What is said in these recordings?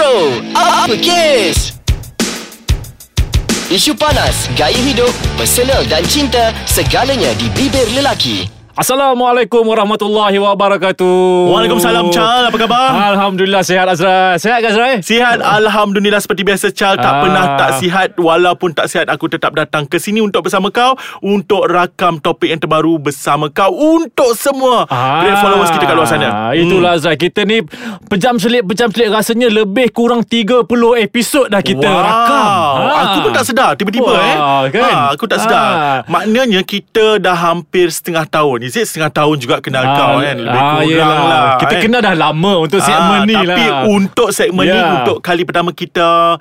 Bro, Ape Kes? Isu panas, gaya hidup, personal dan cinta, segalanya di bibir lelaki. Assalamualaikum warahmatullahi wabarakatuh. Waalaikumsalam, Chal. Apa khabar? Alhamdulillah, sihat Azrael. Sihat ke Azrael? Sihat, Alhamdulillah. Seperti biasa, Chal. Tak pernah tak sihat. Walaupun tak sihat, aku tetap datang ke sini untuk bersama kau, untuk rakam topik yang terbaru bersama kau, untuk semua great followers kita kat luar sana. Itulah Azrael, kita ni pejam selit rasanya lebih kurang 30 episod dah kita rakam. Aku pun tak sedar tiba-tiba. Kan? Aku tak sedar. Maknanya kita dah hampir setengah tahun. Is it setengah tahun juga kenal kau kan? Lebih kurang lah. Kita kenal dah lama untuk segmen ni lah. Tapi untuk segmen ni, untuk kali pertama kita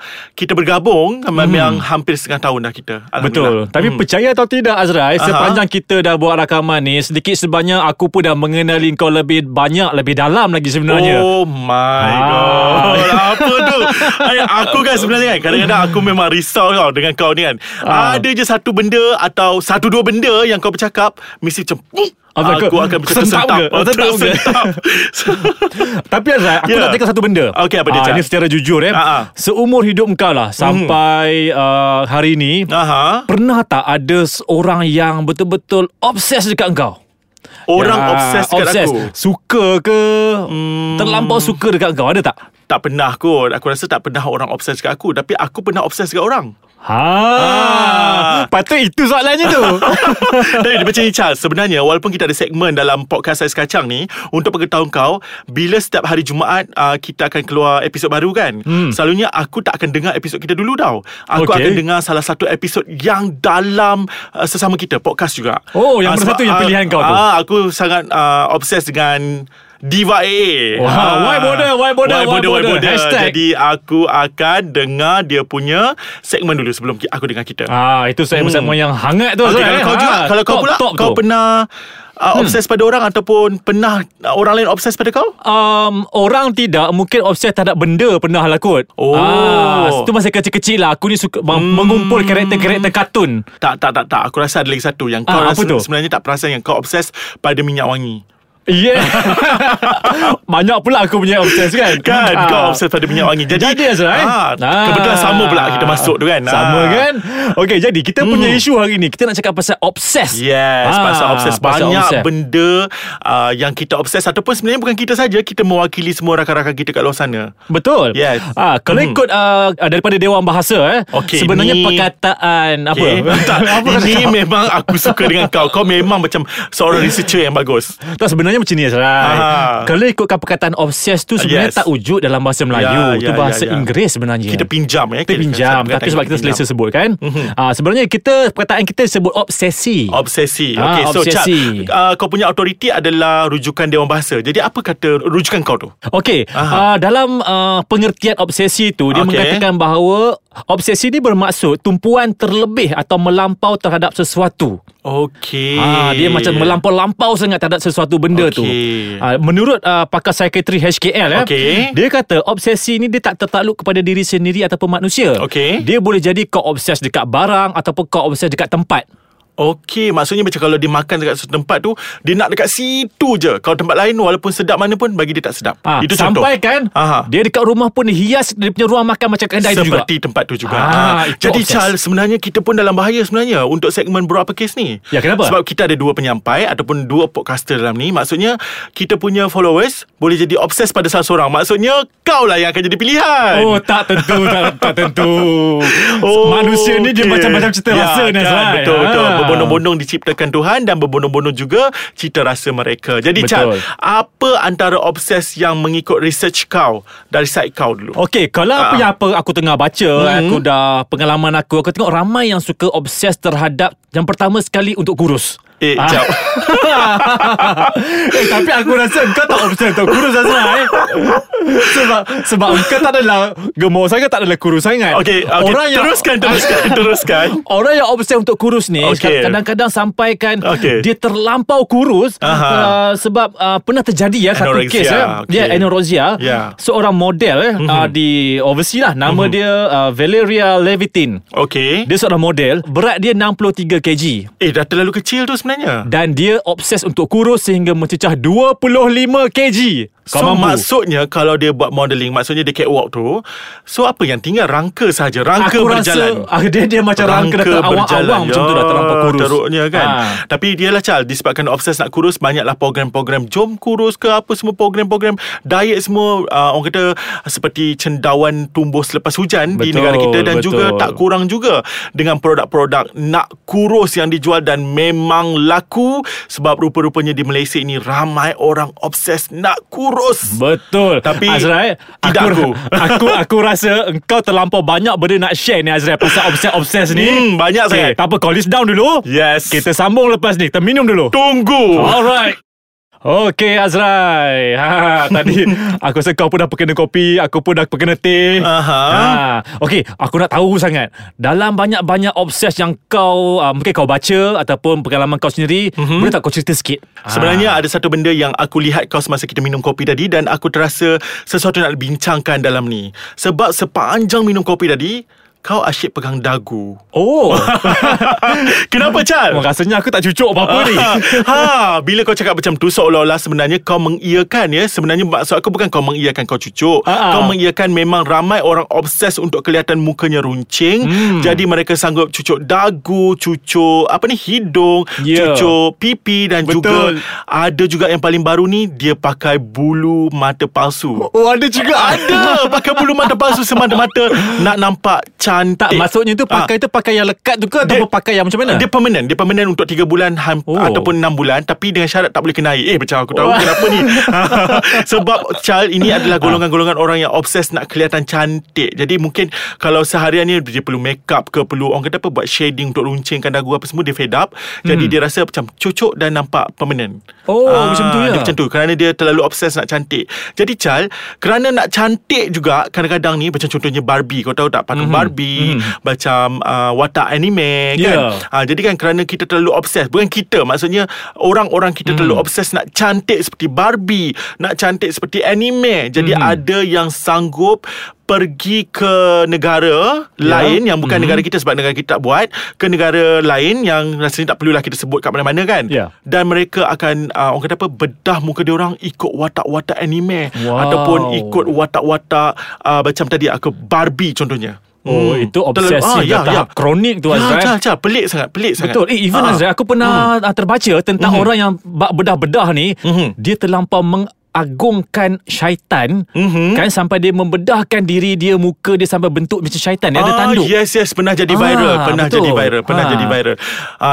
bergabung, memang hampir setengah tahun dah kita. Betul. Tapi percaya atau tidak Azrai, sepanjang kita dah buat rakaman ni, sedikit sebanyak aku pun dah mengenali kau lebih banyak, lebih dalam lagi sebenarnya. Oh my god. Apa tu? Aku kan sebenarnya kan, kadang-kadang aku memang risau tau dengan kau ni kan. Ada je satu benda atau satu dua benda yang kau bercakap mesti macam aku akan bercakap sentap. Tapi Azrael, aku nak tengok satu benda. Okay, apa dia? Ini secara jujur seumur hidup kau lah sampai hari ni, pernah tak ada orang yang betul-betul obses dekat kau? Orang obses dekat aku? Suka ke terlampau suka dekat kau, ada tak? Tak pernah kot. Aku rasa tak pernah orang obses dekat aku. Tapi aku pernah obses dekat orang. Patut itu soalannya tu. Tapi macam ni Charles, sebenarnya walaupun kita ada segmen dalam podcast Ais Kacang ni untuk pengetahuan kau, bila setiap hari Jumaat kita akan keluar episod baru kan, selalunya aku tak akan dengar episod kita dulu tau. Aku akan dengar salah satu episod yang dalam sesama kita, podcast juga. Oh, yang satu yang pilihan kau tu. Aku sangat obses dengan Diva AA. Why bother? Hashtag. Jadi aku akan dengar dia punya segmen dulu sebelum aku dengar kita. Itu segmen yang hangat tu. Okay, kalau kau juga, kalau kau pula, kau pernah obses pada orang ataupun pernah orang lain obses pada kau? Orang tidak, mungkin obses terhadap benda pernah lah kot. Itu masa kecil-kecil lah. Aku ni suka mengumpul karakter-karakter kartun. Tak. Aku rasa ada lagi satu yang kau rasa sebenarnya tak perasan, yang kau obses pada minyak wangi. Yeah. Banyak pula aku punya obses kan. Kau obses pada minyak wangi. Jadi Azrael, kebetulan sama pula kita masuk tu kan. Sama kan. Okay, jadi kita punya isu hari ni, kita nak cakap pasal obses. Yes, pasal obses. Banyak obses, benda yang kita obses. Ataupun sebenarnya bukan kita saja, kita mewakili semua rakan-rakan kita kat luar sana. Betul. Yes. Kalau ikut daripada Dewan Bahasa okay, sebenarnya ni perkataan apa ini memang aku suka dengan kau. Kau memang macam seorang researcher yang bagus. Tak, sebenarnya macam ni Azrael. Kalau ikutkan perkataan obses tu sebenarnya tak wujud dalam bahasa Melayu. Itu bahasa Inggeris sebenarnya. Kita pinjam kita pinjam. Tapi sebab kita selesa sebut kan. Sebenarnya kita, perkataan kita disebut obsesi. Obsesi. Okay, obsesi. So Chal, kau punya autoriti adalah rujukan Dewan Bahasa. Jadi apa kata rujukan kau tu? Okay, dalam pengertian obsesi tu, dia mengatakan bahawa obsesi ni bermaksud tumpuan terlebih atau melampau terhadap sesuatu. Okay, dia macam melampau-lampau sangat terhadap sesuatu benda tu. Menurut pakar psikiatri HKL, dia kata obsesi ni dia tak tertakluk kepada diri sendiri ataupun manusia. Dia boleh jadi kau obses dekat barang ataupun kau obses dekat tempat. Okey, maksudnya macam kalau dia makan dekat satu tempat tu, dia nak dekat situ je. Kalau tempat lain walaupun sedap mana pun, bagi dia tak sedap. Itu contoh. Sampai kan dia dekat rumah pun hias dia punya ruang makan macam kedai tu juga, seperti tempat tu juga. Jadi Charles, sebenarnya kita pun dalam bahaya sebenarnya untuk segmen Bro Ape Kes ni. Ya, kenapa? Sebab kita ada dua penyampai ataupun dua podcaster dalam ni. Maksudnya kita punya followers boleh jadi obses pada salah seorang. Maksudnya kau lah yang akan jadi pilihan. Oh, tak tentu. Tak tentu. Manusia ni dia macam-macam cerita rasa ni. Betul. Berbondong-bondong diciptakan Tuhan dan berbondong-bondong juga cita rasa mereka. Jadi Chal, apa antara obses yang mengikut research kau dari side kau dulu? Okay, kalau apa aku tengah baca, aku dah pengalaman aku tengok ramai yang suka obses terhadap, yang pertama sekali untuk kurus. Tapi aku rasa engkau tak obses tau kurus Azrael. Sebab engkau tak adalah gemuk sangat, tak adalah kurus sangat. Okay. Orang teruskan. Orang yang obses untuk kurus ni kadang-kadang sampaikan dia terlampau kurus. Sebab pernah terjadi satu kes dia anorexia. Seorang model di overseas lah. Nama dia Valeria Levitin. Dia seorang model. Berat dia 63 kg. Dah terlalu kecil tu sebenarnya. Dan dia obses untuk kurus sehingga mencecah 25 kg. Kalau maksudnya kalau dia buat modeling, maksudnya dia catwalk tu, so apa yang tinggal rangka saja, rangka aku berjalan. Aku rasa dia macam rangka awang-awang macam tu dah terlampau kurus. Teruknya kan. Tapi dia lah Chal, disebabkan obses nak kurus, banyaklah program-program jom kurus ke apa semua, program-program diet semua, orang kata seperti cendawan tumbuh selepas hujan, betul, di negara kita. Dan betul juga tak kurang juga dengan produk-produk nak kurus yang dijual dan memang laku. Sebab rupa-rupanya di Malaysia ini ramai orang obses nak kurus. Betul. Tapi Azrael, tidak aku rasa engkau terlampau banyak benda nak share ni Azrael, pasal obses-obses ni. Banyak sangat. Tak apa, call this down dulu. Yes. Kita sambung lepas ni. Kita minum dulu. Tunggu. Alright. Okay Azrai, tadi aku rasa kau pun dah perkena kopi, aku pun dah perkena teh. Okay, aku nak tahu sangat, dalam banyak-banyak obses yang kau mungkin kau baca ataupun pengalaman kau sendiri, boleh tak kau cerita sikit? Sebenarnya ada satu benda yang aku lihat kau semasa kita minum kopi tadi, dan aku terasa sesuatu nak bincangkan dalam ni. Sebab sepanjang minum kopi tadi, kau asyik pegang dagu. Oh. Kenapa Chal? Rasanya aku tak cucuk apa-apa ni. Bila kau cakap macam tu, seolah-olah sebenarnya kau mengiyakan ya. Sebenarnya maksud aku bukan kau mengiyakan kau cucuk. Kau mengiyakan memang ramai orang obses untuk kelihatan mukanya runcing. Jadi mereka sanggup cucuk dagu, cucuk apa ni, hidung, cucuk pipi. Dan betul juga ada juga yang paling baru ni, dia pakai bulu mata palsu. Oh, ada juga. Ada pakai bulu mata palsu semata-mata nak nampak cantik. Tak, maksudnya tu pakai tu pakai yang lekat tu ke, ataupun pakai yang macam mana? Dia permanent. Dia permanent untuk 3 bulan ataupun 6 bulan, tapi dengan syarat tak boleh kena air. Macam aku tahu kenapa ni. Sebab Chal, ini adalah golongan-golongan orang yang obses nak kelihatan cantik. Jadi mungkin kalau seharian ni dia perlu make up ke, perlu orang kata apa, buat shading untuk runcingkan dagu apa semua, dia fed up. Jadi dia rasa macam cucuk dan nampak permanent. Macam tu ya. Dia macam tu kerana dia terlalu obses nak cantik. Jadi Chal, kerana nak cantik juga kadang-kadang ni, macam contohnya Barbie, kau tahu tak, patung Barbie, macam watak anime kan. Jadi kan kerana kita terlalu obses, bukan kita, maksudnya orang-orang kita terlalu obses nak cantik seperti Barbie, nak cantik seperti anime. Jadi ada yang sanggup pergi ke negara lain yang bukan negara kita, sebab negara kita tak buat, ke negara lain yang rasanya tak perlulah kita sebut kat mana-mana kan. Dan mereka akan orang kata apa, bedah muka diorang ikut watak-watak anime ataupun ikut watak-watak macam tadi aku Barbie contohnya. Itu obsesi tahap kronik tu Azrael. Pelik sangat, pelik sangat. Betul. Even Azrael, aku pernah terbaca tentang orang yang bedah-bedah ni, dia terlampau agungkan syaitan, kan, sampai dia membedahkan diri dia, muka dia sampai bentuk macam syaitan, dia ada tanduk. Yes, pernah jadi viral, pernah jadi viral.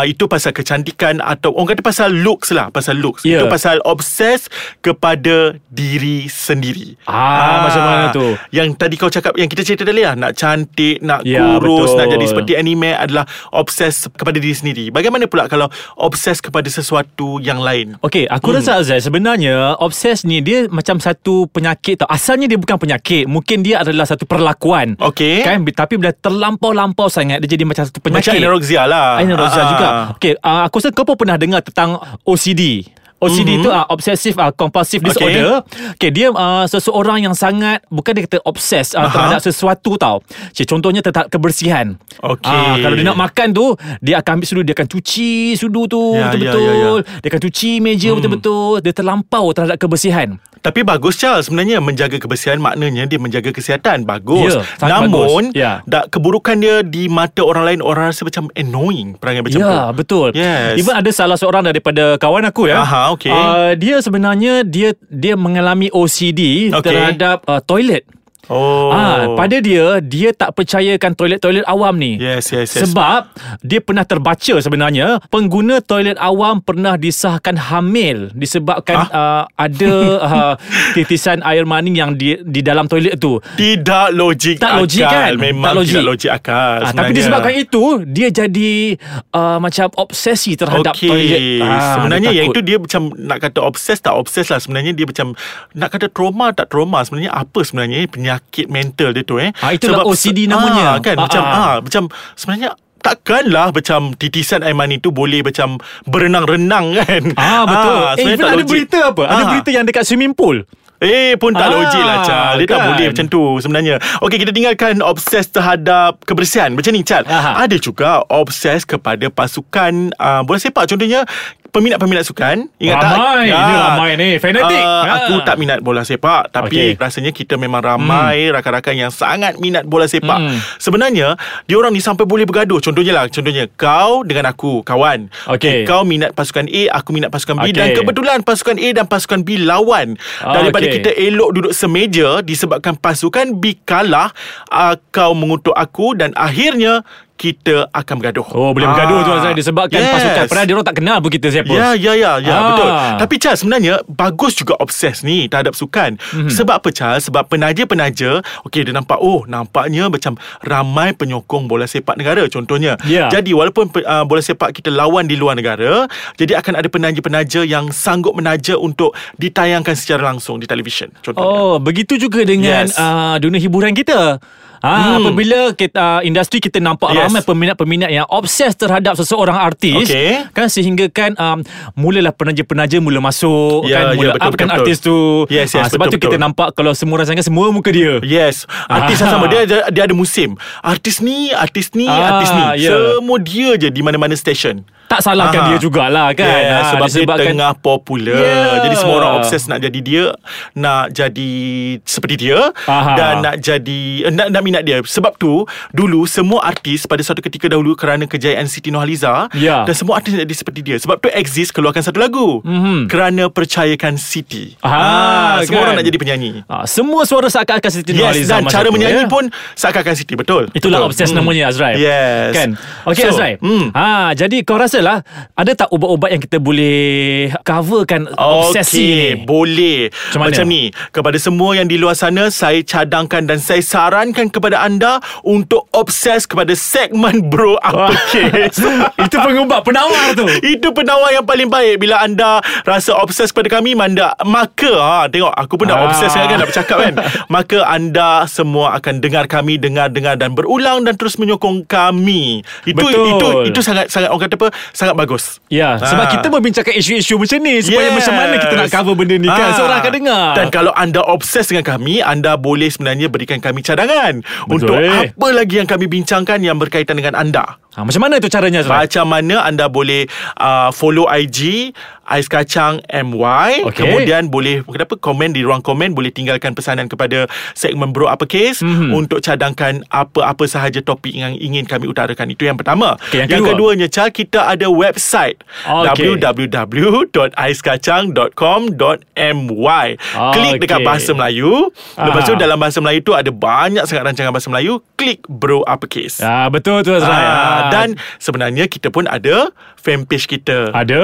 Itu pasal kecantikan atau orang kata pasal looks lah, pasal looks. Itu pasal obses kepada diri sendiri. Macam mana tu? Yang tadi kau cakap, yang kita cerita tadi lah, nak cantik, nak kurus, betul, nak jadi seperti anime, adalah obses kepada diri sendiri. Bagaimana pula kalau obses kepada sesuatu yang lain? Okay, aku rasa Azrael, sebenarnya obses ni dia macam satu penyakit tau. Asalnya dia bukan penyakit, mungkin dia adalah satu perlakuan. Okay, kan? Tapi bila terlampau-lampau sangat, dia jadi macam satu penyakit. Macam anorexia lah. Anorexia juga. Okay, aku rasa kau pun pernah dengar tentang OCD. OCD tu obsessive compulsive disorder. Okay, dia seseorang yang sangat, bukan dia kata obses terhadap sesuatu tau. Contohnya tentang kebersihan. Kalau dia nak makan tu, dia akan ambil sudu, dia akan cuci sudu tu betul-betul. Dia akan cuci meja betul-betul. Dia terlampau terhadap kebersihan. Tapi bagus Charles, sebenarnya menjaga kebersihan maknanya dia menjaga kesihatan. Bagus. Namun keburukan dia di mata orang lain, orang rasa macam annoying, perangai macam tu. Betul. Even ada salah seorang daripada kawan aku ya. Okay. Dia sebenarnya dia mengalami OCD terhadap toilet. Pada dia tak percayakan toilet-toilet awam ni. Yes. Sebab dia pernah terbaca sebenarnya pengguna toilet awam pernah disahkan hamil disebabkan ada titisan air maning yang di dalam toilet tu. Tidak logik. Tak logik akal, kan? Memang tidak logik akal sebenarnya. Tapi disebabkan itu dia jadi macam obsesi terhadap toilet. Sebenarnya yang itu dia macam nak kata obses tak obses lah. Sebenarnya dia macam nak kata trauma tak trauma. Sebenarnya apa sebenarnya penyakit mental dia tu itulah sebab OCD namanya kan. Macam sebenarnya takkanlah macam titisan air mani tu boleh macam berenang-renang kan. Betul. Sebenarnya ada berita apa? Ada berita yang dekat swimming pool. Pun tak logik lah Chal. Dia tak boleh macam tu sebenarnya. Okay, kita tinggalkan obses terhadap kebersihan. Macam ni Chal, ada juga obses kepada pasukan bola sepak. Contohnya peminat-peminat sukan. Ingat ramai. Ini ramai ni fanatik. Aku tak minat bola sepak, tapi rasanya kita memang ramai rakan-rakan yang sangat minat bola sepak. Sebenarnya diorang ni sampai boleh bergaduh. Contohnya kau dengan aku kawan. Kau minat pasukan A, aku minat pasukan B, dan kebetulan pasukan A dan pasukan B lawan. Daripada kita elok duduk semeja, disebabkan pasukan B kalah, kau mengutuk aku dan akhirnya kita akan bergaduh. Oh, boleh bergaduh tu Azrael, disebabkan pasukan padahal diorang tak kenal pun kita siapa. Ya, betul. Tapi Charles, sebenarnya bagus juga obses ni terhadap sukan. Sebab apa Charles? Sebab penaja-penaja dia nampak, nampaknya macam ramai penyokong bola sepak negara contohnya. Jadi walaupun bola sepak kita lawan di luar negara, jadi akan ada penaja-penaja yang sanggup menaja untuk ditayangkan secara langsung di televisyen contohnya. Oh, begitu juga dengan dunia hiburan kita. Apabila kita, industri kita nampak ramai peminat-peminat yang obses terhadap seseorang artis, kan, sehingga kan mulalah penaja-penaja mula masuk, betul. Artis tu. Sebab betul, tu kita nampak kalau semua orang sangat semua muka dia. Artis yang sama, dia ada musim. Artis ni. Semua dia je di mana-mana stesen. Tak salahkan dia jugalah kan, sebab dia tengah popular. Jadi semua orang obses nak jadi dia, nak jadi seperti dia, dan nak jadi nak minat dia. Sebab tu dulu semua artis pada suatu ketika dahulu, kerana kejayaan Siti Nurhaliza, dan semua artis nak jadi seperti dia. Sebab tu Exist keluarkan satu lagu, Kerana Percayakan Siti. Semua orang nak jadi penyanyi. Semua suara seakan-akan Siti Nurhaliza. Dan cara menyanyi pun seakan-akan Siti. Betul. Itulah obses namanya Azrael. Kan. Okay, so, Azrael, jadi kau rasa lah, ada tak ubat-ubat yang kita boleh coverkan obsesi ni? Boleh. Macam ni, kepada semua yang di luar sana, saya cadangkan dan saya sarankan kepada anda untuk obses kepada segmen Bro Ape Kes. Itu pengubat, penawar tu. Itu penawar yang paling baik. Bila anda rasa obses kepada kami, tengok aku pun dah obses kan, dah bercakap kan. Maka anda semua akan dengar kami, dengar dan berulang dan terus menyokong kami. Itu sangat orang kata apa, sangat bagus. Sebab kita membincangkan isu-isu macam ni supaya macam mana kita nak cover benda ni kan, seorang akan dengar. Dan kalau anda obses dengan kami, anda boleh sebenarnya berikan kami cadangan untuk apa lagi yang kami bincangkan yang berkaitan dengan anda. Macam mana tu caranya, Azrael? Macam mana anda boleh follow IG icekacang.my. Kemudian boleh komen di ruang komen, boleh tinggalkan pesanan kepada segmen Bro Ape Kes untuk cadangkan apa-apa sahaja topik yang ingin kami utarakan. Itu yang pertama. Yang keduanya, Chal, kita ada website www.icekacang.com.my. Klik dekat Bahasa Melayu. Lepas tu dalam Bahasa Melayu tu ada banyak sangat rancangan Bahasa Melayu. Klik Bro Ape Kes. Betul tu, Azrael. Dan sebenarnya kita pun ada fanpage kita. Ada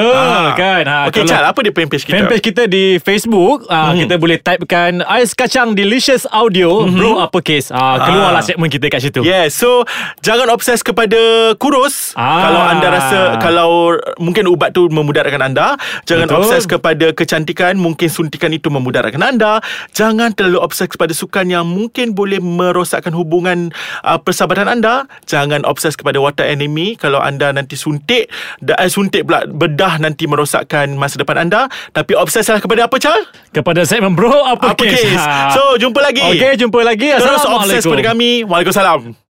kan. Okay, Chal, apa dia fanpage kita? Fanpage kita di Facebook. Kita boleh typekan Ais Kacang Delicious Audio Bro Ape Kes. Keluarlah segmen kita kat situ. So jangan obses kepada kurus. Kalau anda rasa, kalau mungkin ubat tu memudaratkan anda. Jangan obses kepada kecantikan, mungkin suntikan itu memudaratkan anda. Jangan terlalu obses kepada sukan yang mungkin boleh merosakkan hubungan persahabatan anda. Jangan obses kepada watak enemy, kalau anda nanti suntik pula, bedah nanti merosakkan masa depan anda. Tapi obseslah kepada apa, Chal? Kepada segmen Bro Ape Kes. So jumpa lagi. Terus obses kepada kami. Waalaikumsalam.